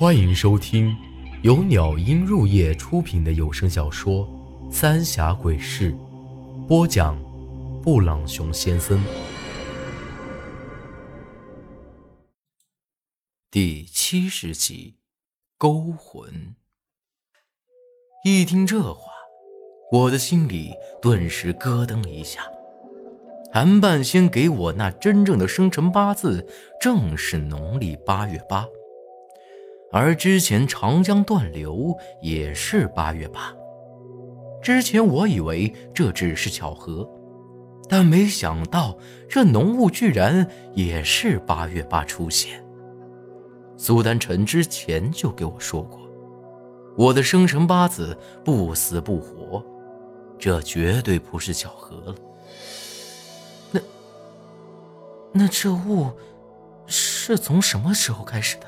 欢迎收听由鸟音入夜出品的有声小说《三峡鬼事》，播讲布朗熊先生。第70集，勾魂。一听这话，我的心里顿时咯噔一下。韩半仙给我那真正的生辰八字正是农历8月8，而之前长江断流也是8月8。之前我以为这只是巧合，但没想到这浓雾居然也是8月8出现。苏丹臣之前就给我说过，我的生辰八字不死不活，这绝对不是巧合了。那这雾是从什么时候开始的？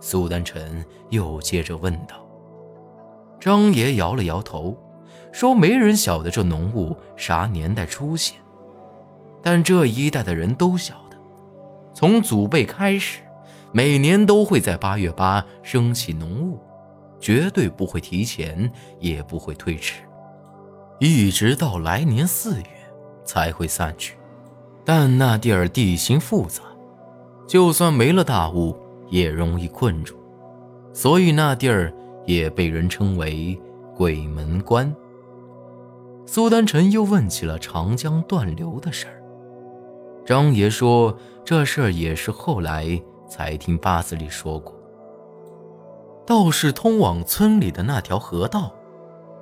苏丹臣又接着问道。张爷摇了摇头，说没人晓得这浓雾啥年代出现，但这一代的人都晓得，从祖辈开始，每年都会在8月8升起浓雾，绝对不会提前，也不会推迟，一直到来年4月才会散去。但那地儿地形复杂，就算没了大雾也容易困住，所以那地儿也被人称为鬼门关。苏丹臣又问起了长江断流的事儿，张爷说这事儿也是后来才听八字里说过，倒是通往村里的那条河道，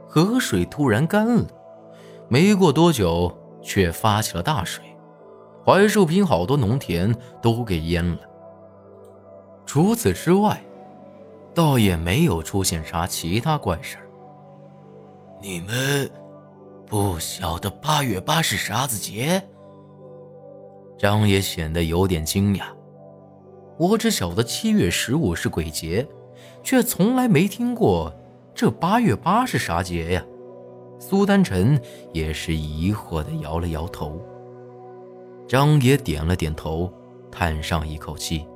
河水突然干了，没过多久却发起了大水，槐树坪好多农田都给淹了。除此之外，倒也没有出现啥其他怪事儿。你们不晓得8月8是啥子节？张爷显得有点惊讶。我只晓得7月15是鬼节，却从来没听过这8月8是啥节呀？苏丹臣也是疑惑地摇了摇头。张爷点了点头，叹上一口气。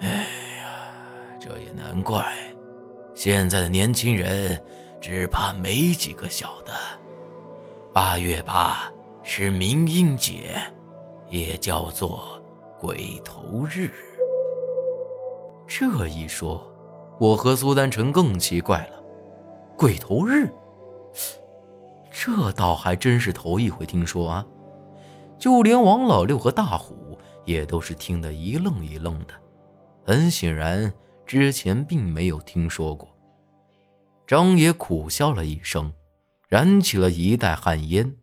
哎呀，这也难怪，现在的年轻人只怕没几个晓得，8月8是明英节，也叫做鬼头日。这一说，我和苏丹臣更奇怪了，鬼头日？这倒还真是头一回听说啊，就连王老六和大虎也都是听得一愣一愣的。很显然之前并没有听说过。张爷苦笑了一声，燃起了一袋旱烟，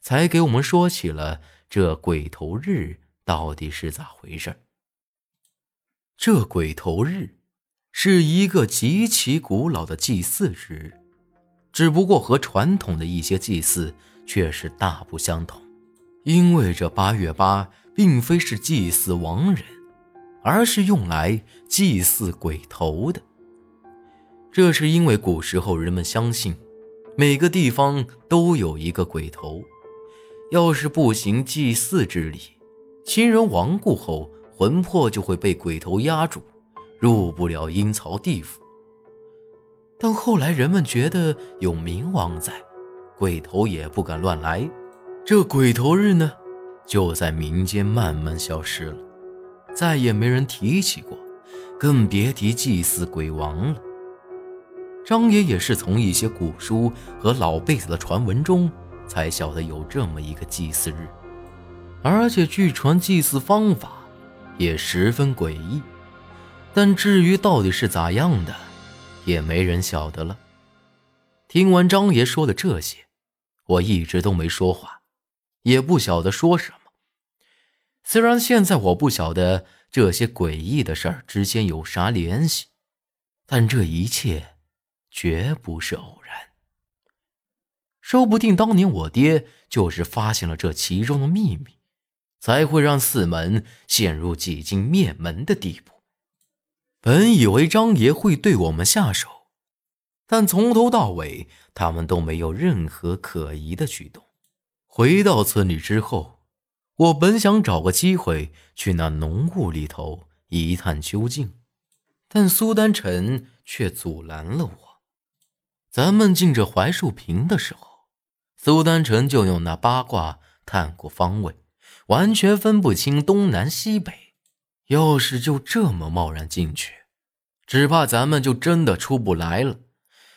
才给我们说起了这鬼头日到底是咋回事。这鬼头日是一个极其古老的祭祀之日，只不过和传统的一些祭祀却是大不相同，因为这8月8并非是祭祀亡人，而是用来祭祀鬼头的。这是因为古时候人们相信每个地方都有一个鬼头，要是不行祭祀之礼，亲人亡故后魂魄就会被鬼头压住，入不了阴曹地府。但后来人们觉得有冥王在，鬼头也不敢乱来，这鬼头日呢就在民间慢慢消失了，再也没人提起过，更别提祭祀鬼王了。张爷也是从一些古书和老辈子的传闻中才晓得有这么一个祭祀日，而且据传祭祀方法也十分诡异，但至于到底是咋样的也没人晓得了。听完张爷说的这些，我一直都没说话，也不晓得说什么。虽然现在我不晓得这些诡异的事儿之间有啥联系，但这一切绝不是偶然。说不定当年我爹就是发现了这其中的秘密，才会让四门陷入几近灭门的地步。本以为张爷会对我们下手，但从头到尾他们都没有任何可疑的举动。回到村里之后，我本想找个机会去那浓雾里头一探究竟，但苏丹臣却阻拦了我。咱们进这槐树坪的时候，苏丹臣就用那八卦探过方位，完全分不清东南西北。要是就这么贸然进去，只怕咱们就真的出不来了。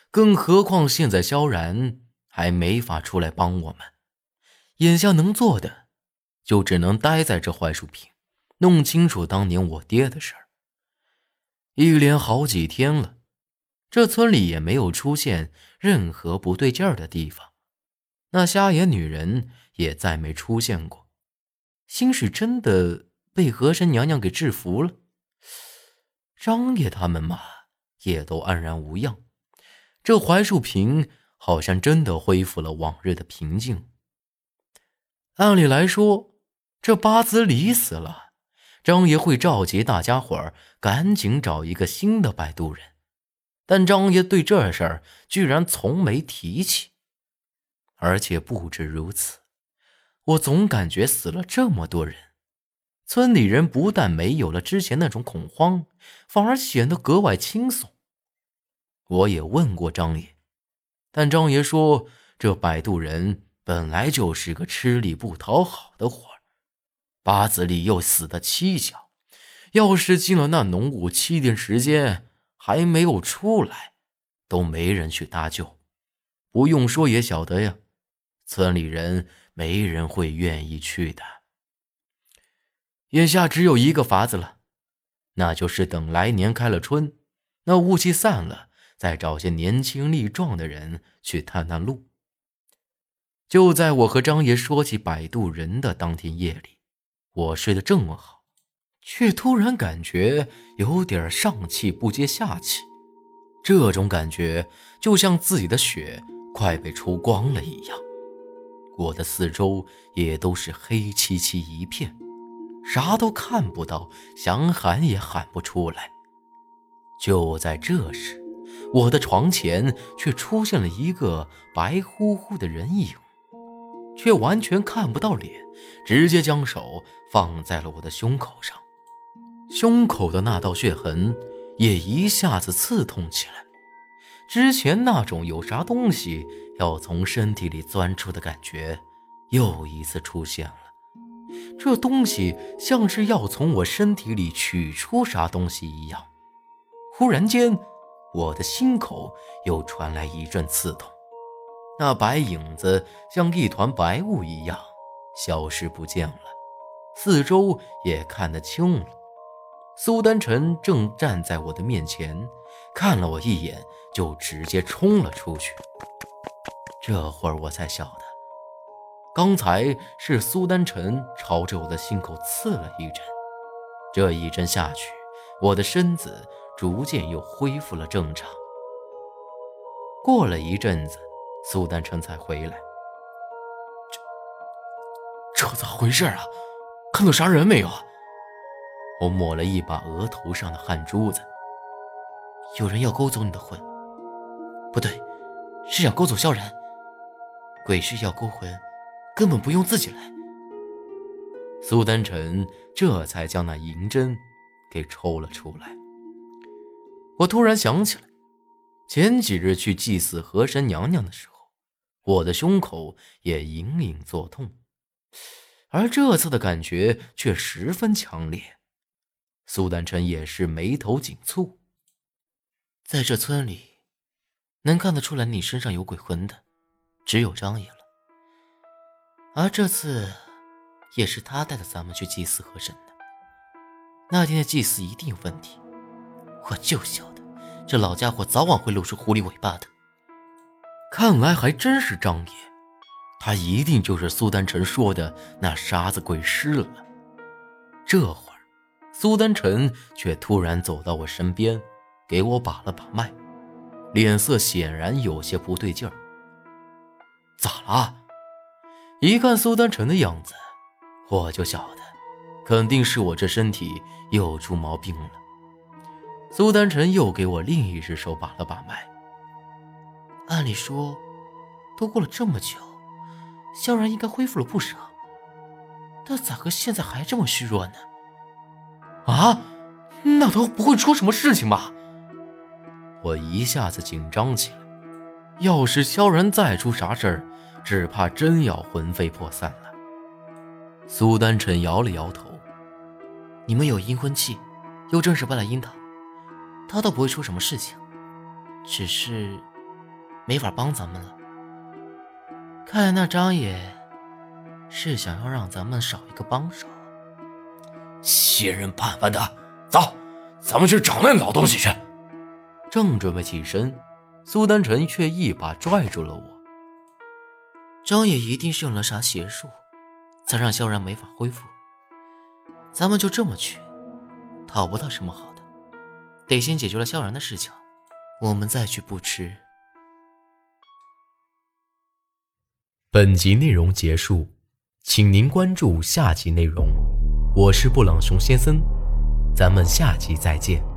更何况现在萧然还没法出来帮我们，眼下能做的就只能待在这槐树坪，弄清楚当年我爹的事儿。一连好几天了，这村里也没有出现任何不对劲儿的地方，那瞎眼女人也再没出现过。兴许真的被和珅娘娘给制服了。张爷他们嘛，也都安然无恙。这槐树坪好像真的恢复了往日的平静。按理来说，这八子里死了，张爷会召集大家伙儿赶紧找一个新的摆渡人，但张爷对这事儿居然从没提起。而且不止如此，我总感觉死了这么多人，村里人不但没有了之前那种恐慌，反而显得格外轻松。我也问过张爷，但张爷说这摆渡人本来就是个吃力不讨好的活儿，八子里又死得蹊跷，要是进了那农务7天时间还没有出来，都没人去搭救。不用说也晓得呀，村里人没人会愿意去的。眼下只有一个法子了，那就是等来年开了春，那雾气散了，再找些年轻力壮的人去探探路。就在我和张爷说起摆渡人的当天夜里，我睡得正好，却突然感觉有点上气不接下气。这种感觉就像自己的血快被抽光了一样，我的四周也都是黑漆漆一片，啥都看不到，想喊也喊不出来。就在这时，我的床前却出现了一个白乎乎的人影，却完全看不到脸，直接将手放在了我的胸口上，胸口的那道血痕也一下子刺痛起来，之前那种有啥东西要从身体里钻出的感觉又一次出现了。这东西像是要从我身体里取出啥东西一样。忽然间，我的心口又传来一阵刺痛，那白影子像一团白雾一样消失不见了，四周也看得清了。苏丹臣正站在我的面前，看了我一眼就直接冲了出去。这会儿我才晓得，刚才是苏丹臣朝着我的心口刺了一针，这一针下去，我的身子逐渐又恢复了正常。过了一阵子，苏丹臣才回来。这咋回事啊？看到啥人没有啊？我抹了一把额头上的汗珠子。有人要勾走你的魂，不对，是想勾走萧然。鬼是要勾魂，根本不用自己来。苏丹臣这才将那银针给抽了出来。我突然想起来，前几日去祭祀和珅娘娘的时候，我的胸口也隐隐作痛，而这次的感觉却十分强烈。苏丹臣也是眉头紧蹙。在这村里，能看得出来你身上有鬼魂的，只有张爷了。而这次，也是他带着咱们去祭祀和珅的。那天的祭祀一定有问题，我就晓得，这老家伙早晚会露出狐狸尾巴的。看来还真是张爷，他一定就是苏丹臣说的那傻子鬼师了。这会儿苏丹臣却突然走到我身边，给我把了把脉，脸色显然有些不对劲儿。咋了？一看苏丹臣的样子，我就晓得，肯定是我这身体又出毛病了。苏丹臣又给我另一只手把了把脉。按理说，都过了这么久，萧然应该恢复了不少，但咋和现在还这么虚弱呢？啊，那头不会出什么事情吧？我一下子紧张起来，要是萧然再出啥事儿，只怕真要魂飞魄散了。苏丹臣摇了摇头，你们有阴婚器，又正是外来阴堂，他倒不会出什么事情，只是没法帮咱们了。看来那张也是想要让咱们少一个帮手。闲人绊绊他，走，咱们去找那老东西去。正准备起身，苏丹臣却一把拽住了我。张也一定是用了啥邪术，才让萧然没法恢复。咱们就这么去，讨不到什么好的，得先解决了萧然的事情，我们再去不迟。本集内容结束，请您关注下集内容。我是布朗熊先生，咱们下集再见。